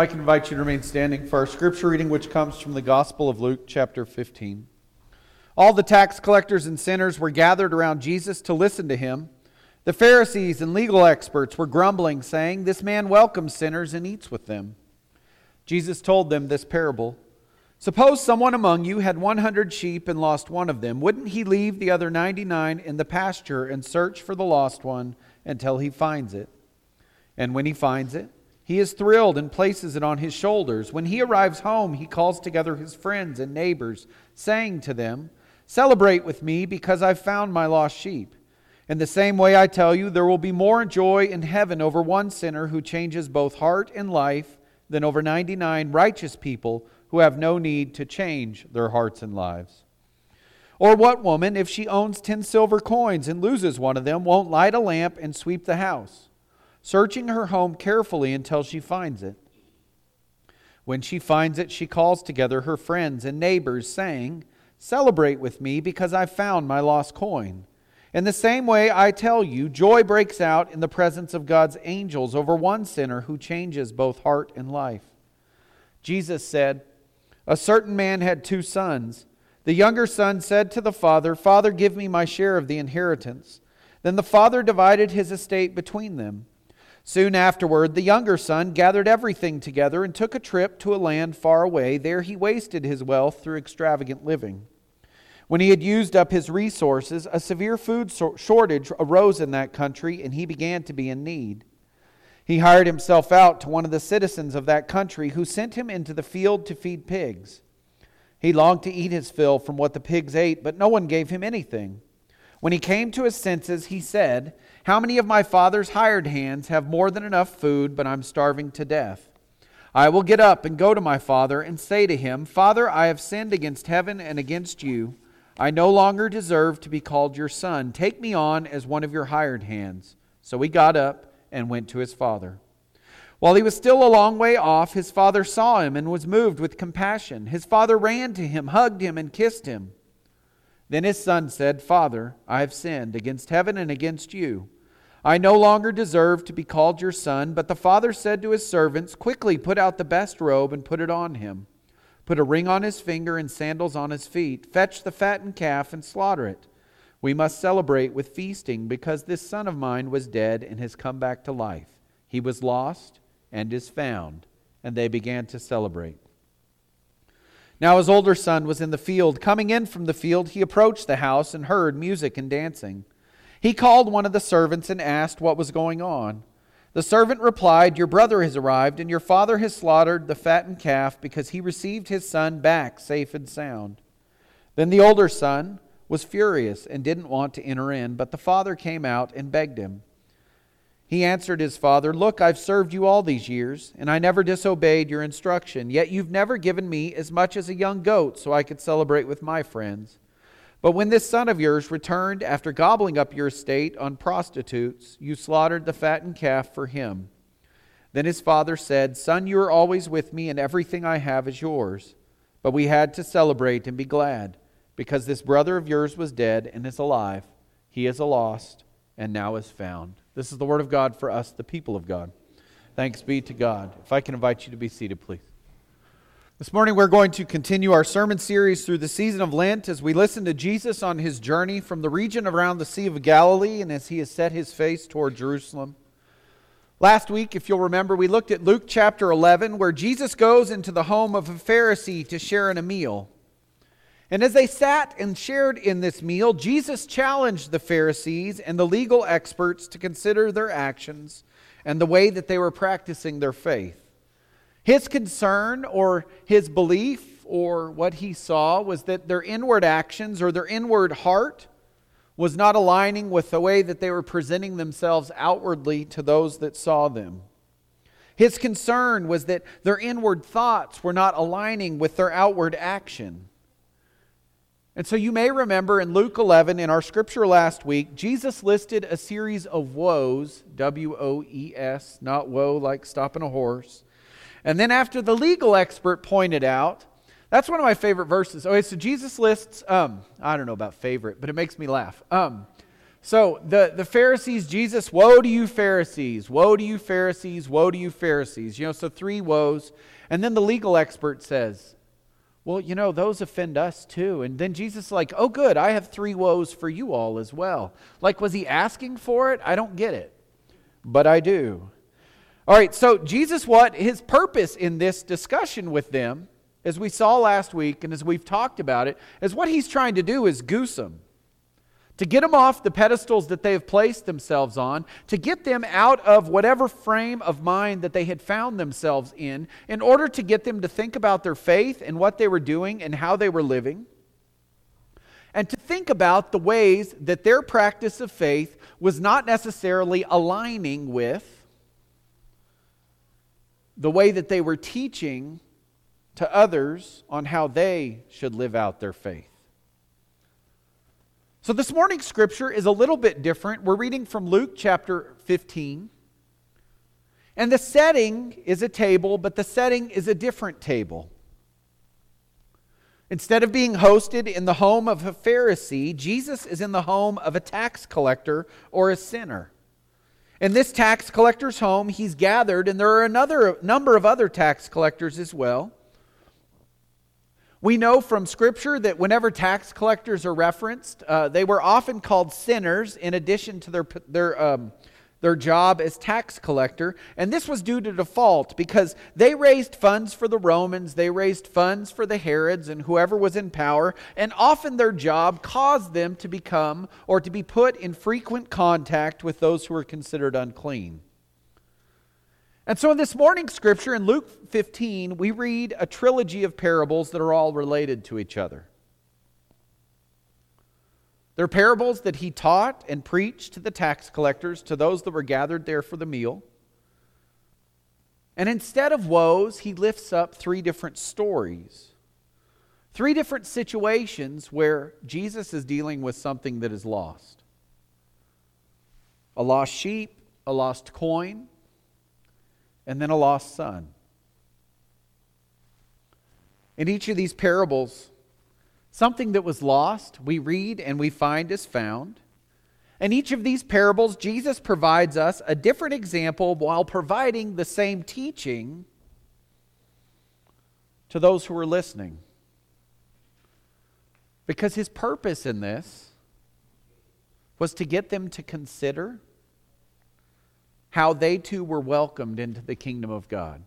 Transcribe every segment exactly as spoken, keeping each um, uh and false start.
I can invite you to remain standing for our scripture reading, which comes from the Gospel of Luke, chapter fifteen. All the tax collectors and sinners were gathered around Jesus to listen to him. The Pharisees and legal experts were grumbling, saying, "This man welcomes sinners and eats with them." Jesus told them this parable. "Suppose someone among you had one hundred sheep and lost one of them. Wouldn't he leave the other ninety-nine in the pasture and search for the lost one until he finds it? And when he finds it, he is thrilled and places it on his shoulders. When he arrives home, he calls together his friends and neighbors, saying to them, 'Celebrate with me because I've found my lost sheep.' In the same way, I tell you, there will be more joy in heaven over one sinner who changes both heart and life than over ninety-nine righteous people who have no need to change their hearts and lives. Or what woman, if she owns ten silver coins and loses one of them, won't light a lamp and sweep the house, searching her home carefully until she finds it? When she finds it, she calls together her friends and neighbors, saying, 'Celebrate with me because I found my lost coin.' In the same way, I tell you, joy breaks out in the presence of God's angels over one sinner who changes both heart and life." Jesus said, "A certain man had two sons. The younger son said to the father, 'Father, give me my share of the inheritance.' Then the father divided his estate between them. Soon afterward, the younger son gathered everything together and took a trip to a land far away. There he wasted his wealth through extravagant living. When he had used up his resources, a severe food shortage arose in that country, and he began to be in need. He hired himself out to one of the citizens of that country, who sent him into the field to feed pigs. He longed to eat his fill from what the pigs ate, but no one gave him anything. When he came to his senses, he said, 'How many of my father's hired hands have more than enough food, but I'm starving to death? I will get up and go to my father and say to him, "Father, I have sinned against heaven and against you. I no longer deserve to be called your son. Take me on as one of your hired hands." So he got up and went to his father. While he was still a long way off, his father saw him and was moved with compassion. His father ran to him, hugged him, and kissed him. Then his son said, 'Father, I have sinned against heaven and against you. I no longer deserve to be called your son.' But the father said to his servants, 'Quickly put out the best robe and put it on him. Put a ring on his finger and sandals on his feet. Fetch the fattened calf and slaughter it. We must celebrate with feasting, because this son of mine was dead and has come back to life. He was lost and is found.' And they began to celebrate. Now his older son was in the field. Coming in from the field, he approached the house and heard music and dancing. He called one of the servants and asked what was going on. The servant replied, 'Your brother has arrived, and your father has slaughtered the fattened calf because he received his son back safe and sound.' Then the older son was furious and didn't want to enter in, but the father came out and begged him. He answered his father, 'Look, I've served you all these years, and I never disobeyed your instruction. Yet you've never given me as much as a young goat so I could celebrate with my friends. But when this son of yours returned after gobbling up your estate on prostitutes, you slaughtered the fattened calf for him.' Then his father said, 'Son, you are always with me, and everything I have is yours. But we had to celebrate and be glad, because this brother of yours was dead and is alive. He is lost and now is found.'" This is the word of God for us, the people of God. Thanks be to God. If I can invite you to be seated, please. This morning we're going to continue our sermon series through the season of Lent as we listen to Jesus on his journey from the region around the Sea of Galilee and as he has set his face toward Jerusalem. Last week, if you'll remember, we looked at Luke chapter eleven, where Jesus goes into the home of a Pharisee to share in a meal. And as they sat and shared in this meal, Jesus challenged the Pharisees and the legal experts to consider their actions and the way that they were practicing their faith. His concern, or his belief, or what he saw, was that their inward actions or their inward heart was not aligning with the way that they were presenting themselves outwardly to those that saw them. His concern was that their inward thoughts were not aligning with their outward action. And so you may remember in Luke eleven, in our scripture last week, Jesus listed a series of woes, W O E S, not woe like stopping a horse. And then after the legal expert pointed out, that's one of my favorite verses. Okay, so Jesus lists, um, I don't know about favorite, but it makes me laugh. Um, So the, the Pharisees, Jesus, woe to you Pharisees, woe to you Pharisees, woe to you Pharisees. You know, so three woes. And then the legal expert says, well, you know, those offend us too. And then Jesus is like, oh good, I have three woes for you all as well. Like, was he asking for it? I don't get it, but I do. All right, so Jesus, what his purpose in this discussion with them, as we saw last week and as we've talked about it, is what he's trying to do is goose them. To get them off the pedestals that they have placed themselves on, to get them out of whatever frame of mind that they had found themselves in, in order to get them to think about their faith and what they were doing and how they were living, and to think about the ways that their practice of faith was not necessarily aligning with the way that they were teaching to others on how they should live out their faith. So this morning's scripture is a little bit different. We're reading from Luke chapter fifteen. And the setting is a table, but the setting is a different table. Instead of being hosted in the home of a Pharisee, Jesus is in the home of a tax collector or a sinner. In this tax collector's home, he's gathered, and there are another number of other tax collectors as well. We know from Scripture that whenever tax collectors are referenced, uh, they were often called sinners in addition to their their um, their job as tax collector. And this was due to default because they raised funds for the Romans, they raised funds for the Herods and whoever was in power, and often their job caused them to become or to be put in frequent contact with those who were considered unclean. And so in this morning's scripture, in Luke fifteen, we read a trilogy of parables that are all related to each other. They're parables that he taught and preached to the tax collectors, to those that were gathered there for the meal. And instead of woes, he lifts up three different stories, three different situations where Jesus is dealing with something that is lost. A lost sheep, a lost coin, and then a lost son. In each of these parables, something that was lost, we read and we find is found. In each of these parables, Jesus provides us a different example while providing the same teaching to those who are listening. Because his purpose in this was to get them to consider how they too were welcomed into the kingdom of God.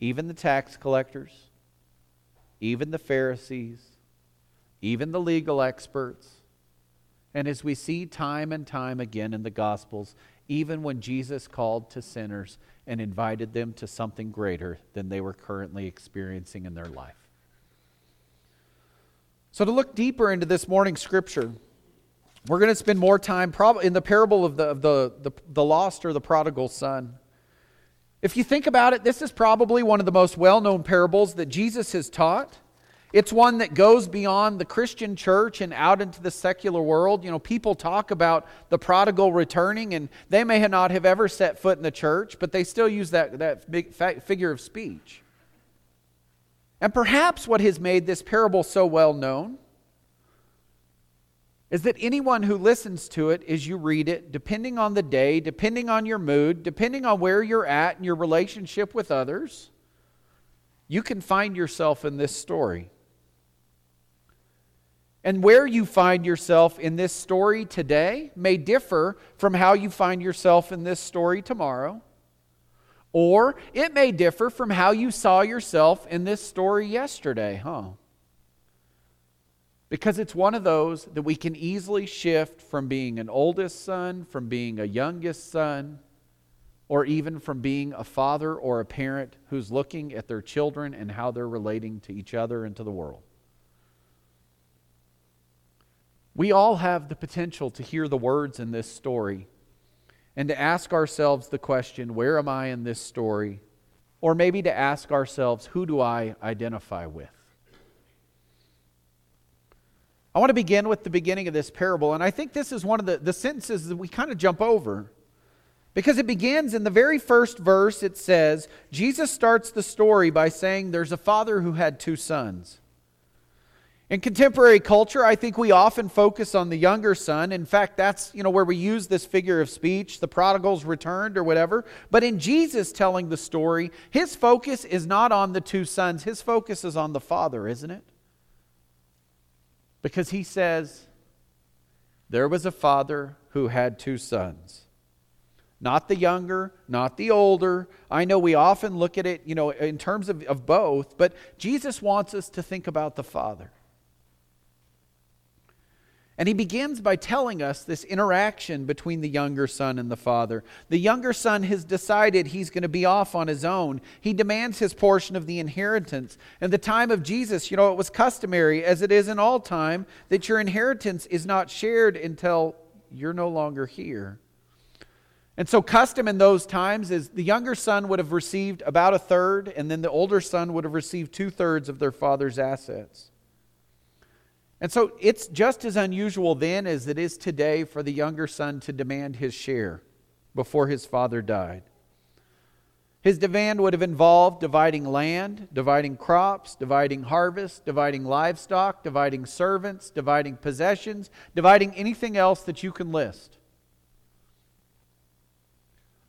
Even the tax collectors, even the Pharisees, even the legal experts, and as we see time and time again in the Gospels, even when Jesus called to sinners and invited them to something greater than they were currently experiencing in their life. So to look deeper into this morning's scripture, we're going to spend more time probably in the parable of the, of the, the, the lost or the prodigal son. If you think about it, this is probably one of the most well-known parables that Jesus has taught. It's one that goes beyond the Christian church and out into the secular world. You know, people talk about the prodigal returning, and they may not have ever set foot in the church, but they still use that, that big figure of speech. And perhaps what has made this parable so well-known is that anyone who listens to it as you read it, depending on the day, depending on your mood, depending on where you're at in your relationship with others, you can find yourself in this story. And where you find yourself in this story today may differ from how you find yourself in this story tomorrow, or it may differ from how you saw yourself in this story yesterday, huh? Because it's one of those that we can easily shift from being an oldest son, from being a youngest son, or even from being a father or a parent who's looking at their children and how they're relating to each other and to the world. We all have the potential to hear the words in this story and to ask ourselves the question, where am I in this story? Or maybe to ask ourselves, who do I identify with? I want to begin with the beginning of this parable, and I think this is one of the, the sentences that we kind of jump over because it begins in the very first verse. It says, Jesus starts the story by saying there's a father who had two sons. In contemporary culture, I think we often focus on the younger son. In fact, that's, you know, where we use this figure of speech, the prodigal's returned or whatever. But in Jesus telling the story, his focus is not on the two sons. His focus is on the father, isn't it? Because he says, there was a father who had two sons. Not the younger, not the older. I know we often look at it, you know, in terms of, of both, but Jesus wants us to think about the Father. And he begins by telling us this interaction between the younger son and the father. The younger son has decided he's going to be off on his own. He demands his portion of the inheritance. In the time of Jesus, you know, it was customary, as it is in all time, that your inheritance is not shared until you're no longer here. And so custom in those times is the younger son would have received about a third, and then the older son would have received two-thirds of their father's assets. And so it's just as unusual then as it is today for the younger son to demand his share before his father died. His demand would have involved dividing land, dividing crops, dividing harvests, dividing livestock, dividing servants, dividing possessions, dividing anything else that you can list.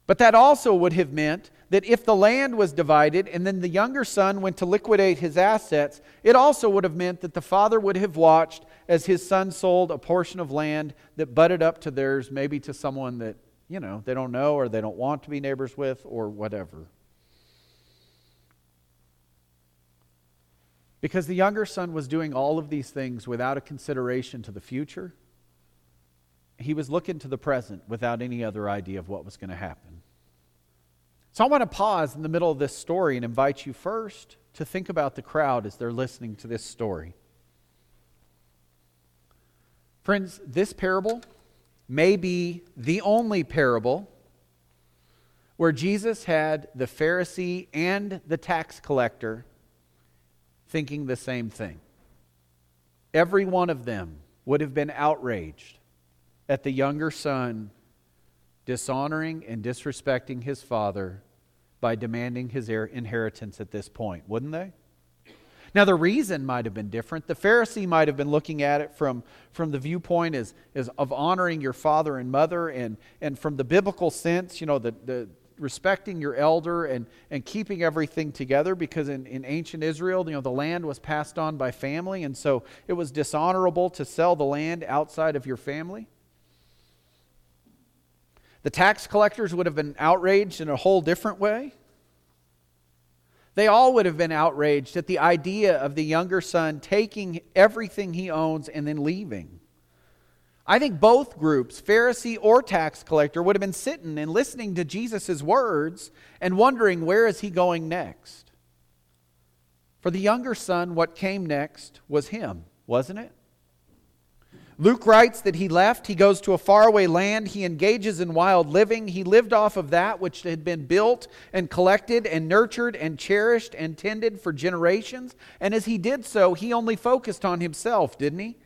But that also would have meant that if the land was divided and then the younger son went to liquidate his assets, it also would have meant that the father would have watched as his son sold a portion of land that butted up to theirs, maybe to someone that, you know, they don't know or they don't want to be neighbors with or whatever. Because the younger son was doing all of these things without a consideration to the future. He was looking to the present without any other idea of what was going to happen. So I want to pause in the middle of this story and invite you first to think about the crowd as they're listening to this story. Friends, this parable may be the only parable where Jesus had the Pharisee and the tax collector thinking the same thing. Every one of them would have been outraged at the younger son dishonoring and disrespecting his father by demanding his inheritance at this point, wouldn't they? Now, the reason might have been different. The Pharisee might have been looking at it from, from the viewpoint as, as of honoring your father and mother, and, and from the biblical sense, you know, the, the respecting your elder and, and keeping everything together, because in, in ancient Israel, you know, the land was passed on by family, and so it was dishonorable to sell the land outside of your family. The tax collectors would have been outraged in a whole different way. They all would have been outraged at the idea of the younger son taking everything he owns and then leaving. I think both groups, Pharisee or tax collector, would have been sitting and listening to Jesus' words and wondering, where is he going next? For the younger son, what came next was him, wasn't it? Luke writes that he left, he goes to a faraway land, he engages in wild living, he lived off of that which had been built and collected and nurtured and cherished and tended for generations, and as he did so, he only focused on himself, didn't he?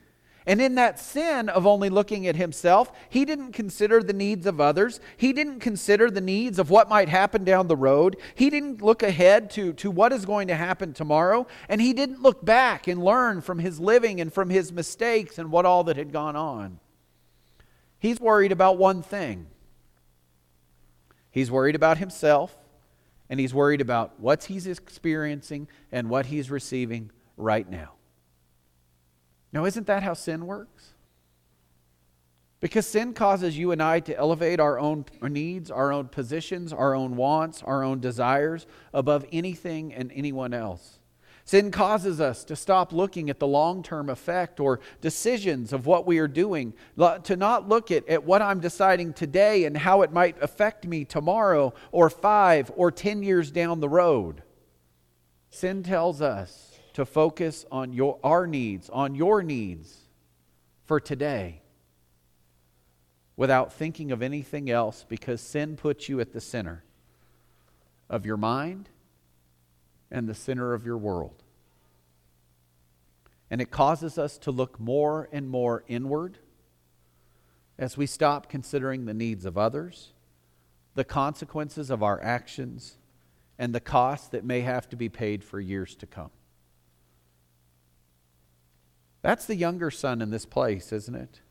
And in that sin of only looking at himself, he didn't consider the needs of others. He didn't consider the needs of what might happen down the road. He didn't look ahead to, to what is going to happen tomorrow. And he didn't look back and learn from his living and from his mistakes and what all that had gone on. He's worried about one thing. He's worried about himself, and he's worried about what he's experiencing and what he's receiving right now. Now, isn't that how sin works? Because sin causes you and I to elevate our own needs, our own positions, our own wants, our own desires above anything and anyone else. Sin causes us to stop looking at the long-term effect or decisions of what we are doing, to not look at, at what I'm deciding today and how it might affect me tomorrow or five or ten years down the road. Sin tells us to focus on your our needs, on your needs for today, without thinking of anything else, because sin puts you at the center of your mind and the center of your world. And it causes us to look more and more inward as we stop considering the needs of others, the consequences of our actions, and the costs that may have to be paid for years to come. That's the younger son in this place, isn't it?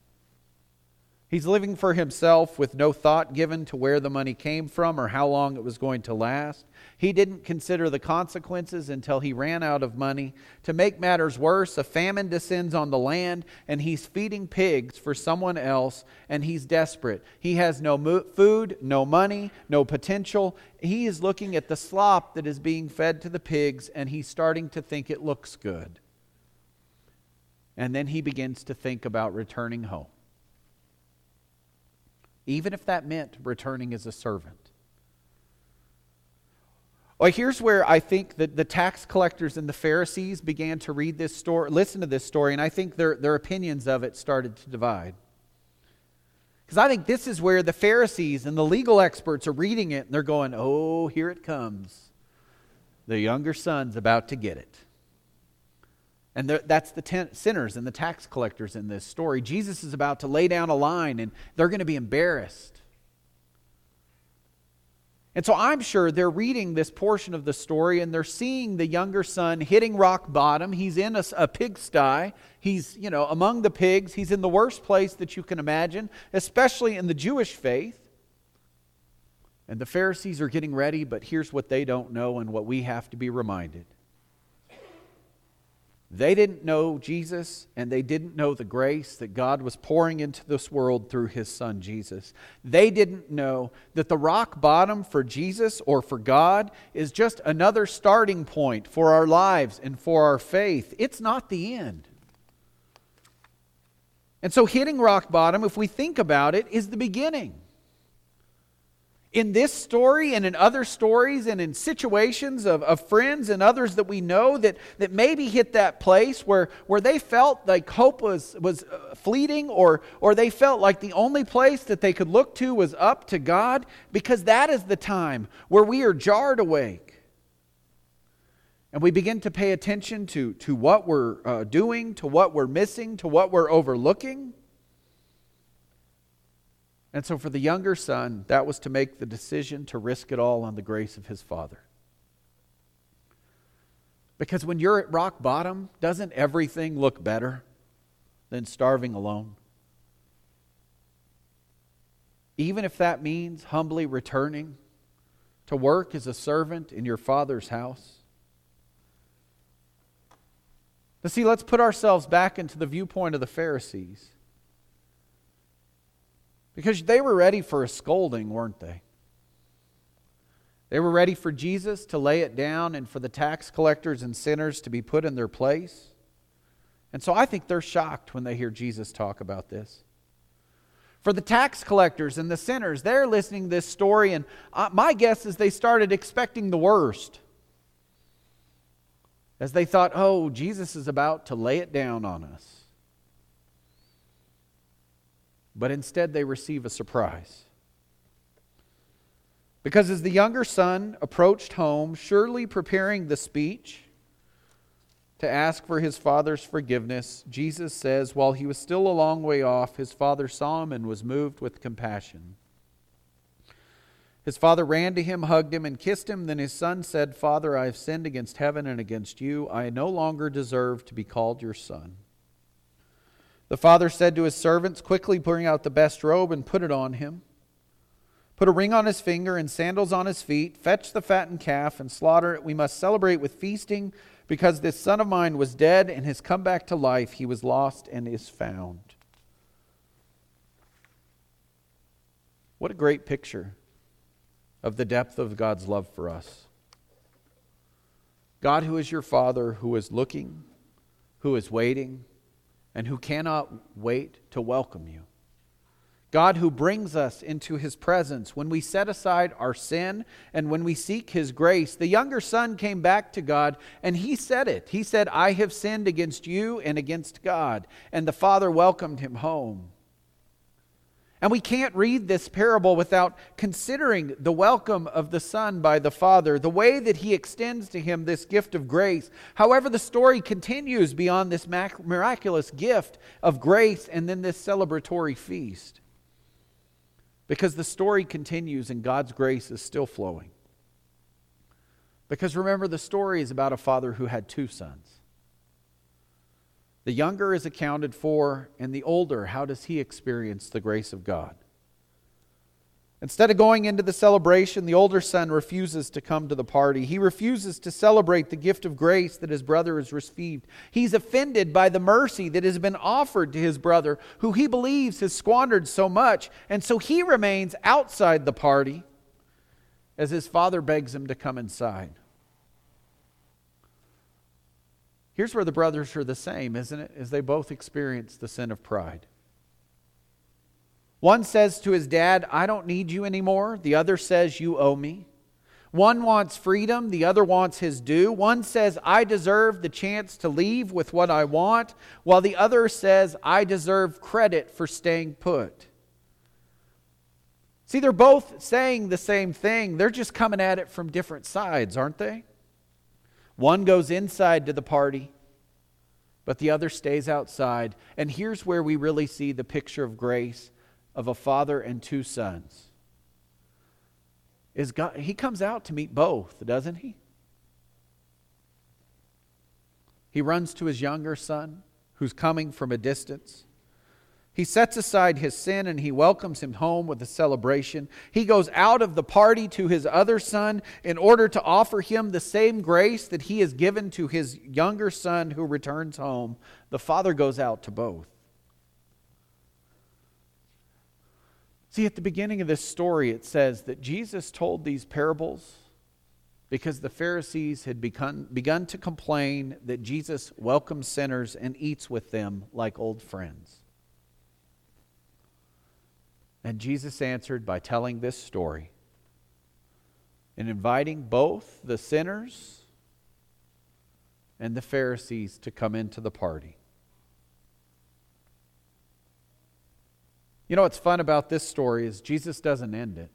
He's living for himself with no thought given to where the money came from or how long it was going to last. He didn't consider the consequences until he ran out of money. To make matters worse, a famine descends on the land, and he's feeding pigs for someone else, and he's desperate. He has no mo- food, no money, no potential. He is looking at the slop that is being fed to the pigs, and he's starting to think it looks good. And then he begins to think about returning home. Even if that meant returning as a servant. Well, here's where I think that the tax collectors and the Pharisees began to read this story, listen to this story, and I think their, their opinions of it started to divide. Because I think this is where the Pharisees and the legal experts are reading it, and they're going, oh, here it comes. The younger son's about to get it. And that's the ten sinners and the tax collectors in this story. Jesus is about to lay down a line, and they're going to be embarrassed. And so I'm sure they're reading this portion of the story, and they're seeing the younger son hitting rock bottom. He's in a, a pigsty. He's, you know, among the pigs. He's in the worst place that you can imagine, especially in the Jewish faith. And the Pharisees are getting ready, but here's what they don't know and what we have to be reminded. They didn't know Jesus, and they didn't know the grace that God was pouring into this world through His Son, Jesus. They didn't know that the rock bottom for Jesus or for God is just another starting point for our lives and for our faith. It's not the end. And so hitting rock bottom, if we think about it, is the beginning. In this story and in other stories and in situations of, of friends and others that we know that, that maybe hit that place where, where they felt like hope was, was fleeting or, or they felt like the only place that they could look to was up to God, because that is the time where we are jarred awake. And we begin to pay attention to, to what we're uh, doing, to what we're missing, to what we're overlooking. And so for the younger son, that was to make the decision to risk it all on the grace of his father. Because when you're at rock bottom, doesn't everything look better than starving alone? Even if that means humbly returning to work as a servant in your father's house. But see, let's put ourselves back into the viewpoint of the Pharisees. Because they were ready for a scolding, weren't they? They were ready for Jesus to lay it down and for the tax collectors and sinners to be put in their place. And so I think they're shocked when they hear Jesus talk about this. For the tax collectors and the sinners, they're listening to this story, and my guess is they started expecting the worst. As they thought, oh, Jesus is about to lay it down on us. But instead they receive a surprise. Because as the younger son approached home, surely preparing the speech to ask for his father's forgiveness, Jesus says, while he was still a long way off, his father saw him and was moved with compassion. His father ran to him, hugged him, and kissed him. Then his son said, Father, I have sinned against heaven and against you. I no longer deserve to be called your son. The father said to his servants, Quickly bring out the best robe and put it on him. Put a ring on his finger and sandals on his feet. Fetch the fattened calf and slaughter it. We must celebrate with feasting, because this son of mine was dead and has come back to life. He was lost and is found. What a great picture of the depth of God's love for us. God, who is your Father, who is looking, who is waiting, and who cannot wait to welcome you. God, who brings us into His presence when we set aside our sin and when we seek His grace. The younger son came back to God, and he said it. He said, I have sinned against you and against God. And the father welcomed him home. And we can't read this parable without considering the welcome of the son by the father, the way that he extends to him this gift of grace. However, the story continues beyond this miraculous gift of grace and then this celebratory feast. Because the story continues and God's grace is still flowing. Because remember, the story is about a father who had two sons. The younger is accounted for, and the older, how does he experience the grace of God? Instead of going into the celebration, the older son refuses to come to the party. He refuses to celebrate the gift of grace that his brother has received. He's offended by the mercy that has been offered to his brother, who he believes has squandered so much, and so he remains outside the party as his father begs him to come inside. Here's where the brothers are the same, isn't it? As they both experience the sin of pride. One says to his dad, I don't need you anymore. The other says, you owe me. One wants freedom. The other wants his due. One says, I deserve the chance to leave with what I want, while the other says, I deserve credit for staying put. See, they're both saying the same thing. They're just coming at it from different sides, aren't they? One goes inside to the party, but the other stays outside. And here's where we really see the picture of grace of a father and two sons. Is God, he comes out to meet both, doesn't he? He runs to his younger son, who's coming from a distance. He sets aside his sin and he welcomes him home with a celebration. He goes out of the party to his other son in order to offer him the same grace that he has given to his younger son who returns home. The father goes out to both. See, at the beginning of this story, it says that Jesus told these parables because the Pharisees had begun, begun to complain that Jesus welcomes sinners and eats with them like old friends. And Jesus answered by telling this story and inviting both the sinners and the Pharisees to come into the party. You know what's fun about this story is Jesus doesn't end it.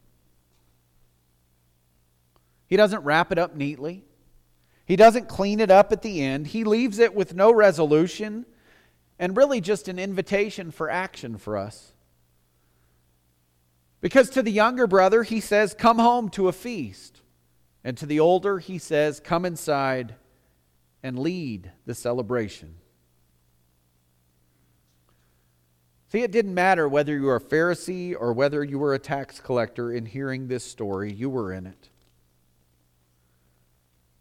He doesn't wrap it up neatly. He doesn't clean it up at the end. He leaves it with no resolution and really just an invitation for action for us. Because to the younger brother, he says, come home to a feast. And to the older, he says, come inside and lead the celebration. See, it didn't matter whether you were a Pharisee or whether you were a tax collector in hearing this story. You were in it.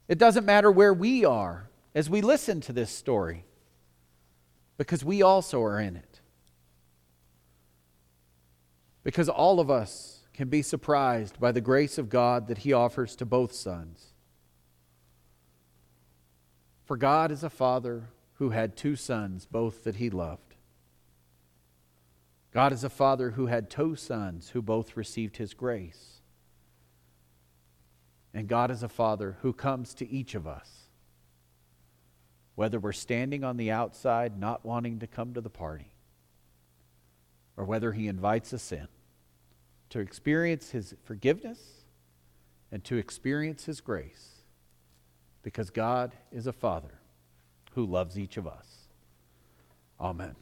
It doesn't matter where we are as we listen to this story, because we also are in it. Because all of us can be surprised by the grace of God that He offers to both sons. For God is a father who had two sons, both that He loved. God is a father who had two sons who both received His grace. And God is a father who comes to each of us, whether we're standing on the outside not wanting to come to the party, or whether He invites us in to experience His forgiveness and to experience His grace, because God is a father who loves each of us. Amen.